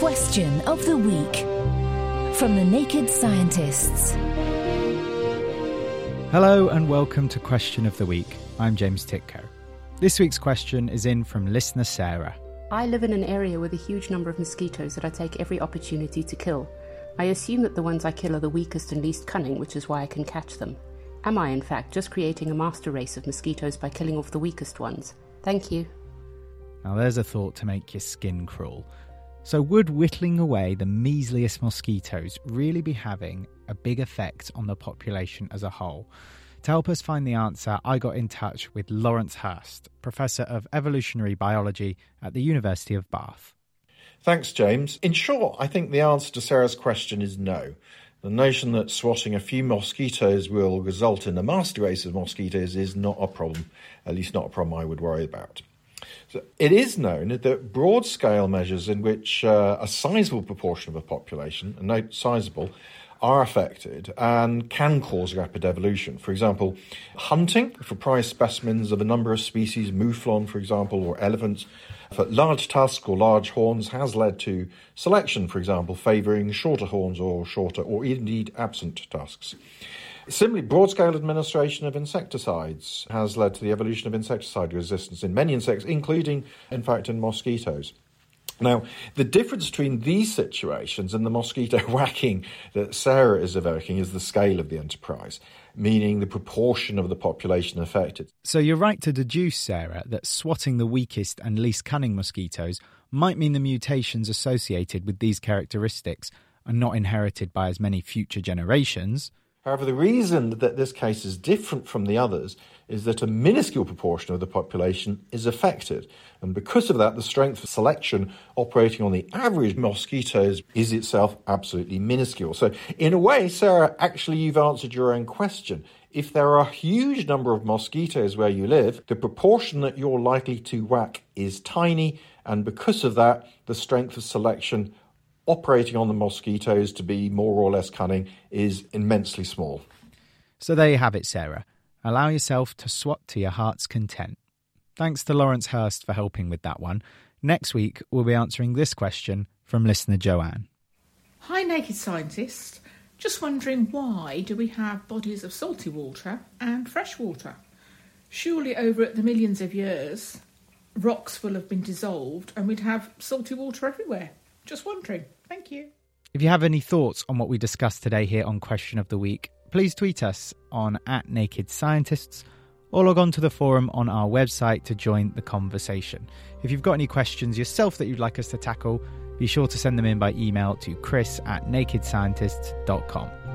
Question of the week from the Naked Scientists. Hello and welcome to Question of the Week. I'm James Tytko. This week's question is in from listener Sarah. I live in an area with a huge number of mosquitoes that I take every opportunity to kill. I assume that the ones I kill are the weakest and least cunning, which is why I can catch them. Am I, in fact, just creating a master race of mosquitoes by killing off the weakest ones? Thank you. Now there's a thought to make your skin crawl. So would whittling away the measliest mosquitoes really be having a big effect on the population as a whole? To help us find the answer, I got in touch with Lawrence Hurst, Professor of Evolutionary Biology at the University of Bath. Thanks, James. In short, I think the answer to Sarah's question is no. The notion that swatting a few mosquitoes will result in a master race of mosquitoes is not a problem, at least not a problem I would worry about. So it is known that broad-scale measures in which a sizable proportion of the population, and note sizable, are affected and can cause rapid evolution. For example, hunting for prize specimens of a number of species, mouflon, for example, or elephants, for large tusks or large horns has led to selection, for example, favouring shorter horns or shorter or indeed absent tusks. Similarly, broad-scale administration of insecticides has led to the evolution of insecticide resistance in many insects, including, in fact, in mosquitoes. Now, the difference between these situations and the mosquito whacking that Sarah is evoking is the scale of the enterprise, meaning the proportion of the population affected. So you're right to deduce, Sarah, that swatting the weakest and least cunning mosquitoes might mean the mutations associated with these characteristics are not inherited by as many future generations. However, the reason that this case is different from the others is that a minuscule proportion of the population is affected. And because of that, the strength of selection operating on the average mosquitoes is itself absolutely minuscule. So in a way, Sarah, actually you've answered your own question. If there are a huge number of mosquitoes where you live, the proportion that you're likely to whack is tiny. And because of that, the strength of selection operating on the mosquitoes to be more or less cunning is immensely small. So there you have it, Sarah. Allow yourself to swat to your heart's content. Thanks to Lawrence Hurst for helping with that one. Next week, we'll be answering this question from listener Joanne. Hi, Naked Scientists. Just wondering, why do we have bodies of salty water and fresh water? Surely over the millions of years, rocks will have been dissolved and we'd have salty water everywhere. Just wondering. Thank you. If you have any thoughts on what we discussed today here on Question of the Week, please tweet us on @NakedScientists or log on to the forum on our website to join the conversation. If you've got any questions yourself that you'd like us to tackle, be sure to send them in by email to chris@nakedscientists.com.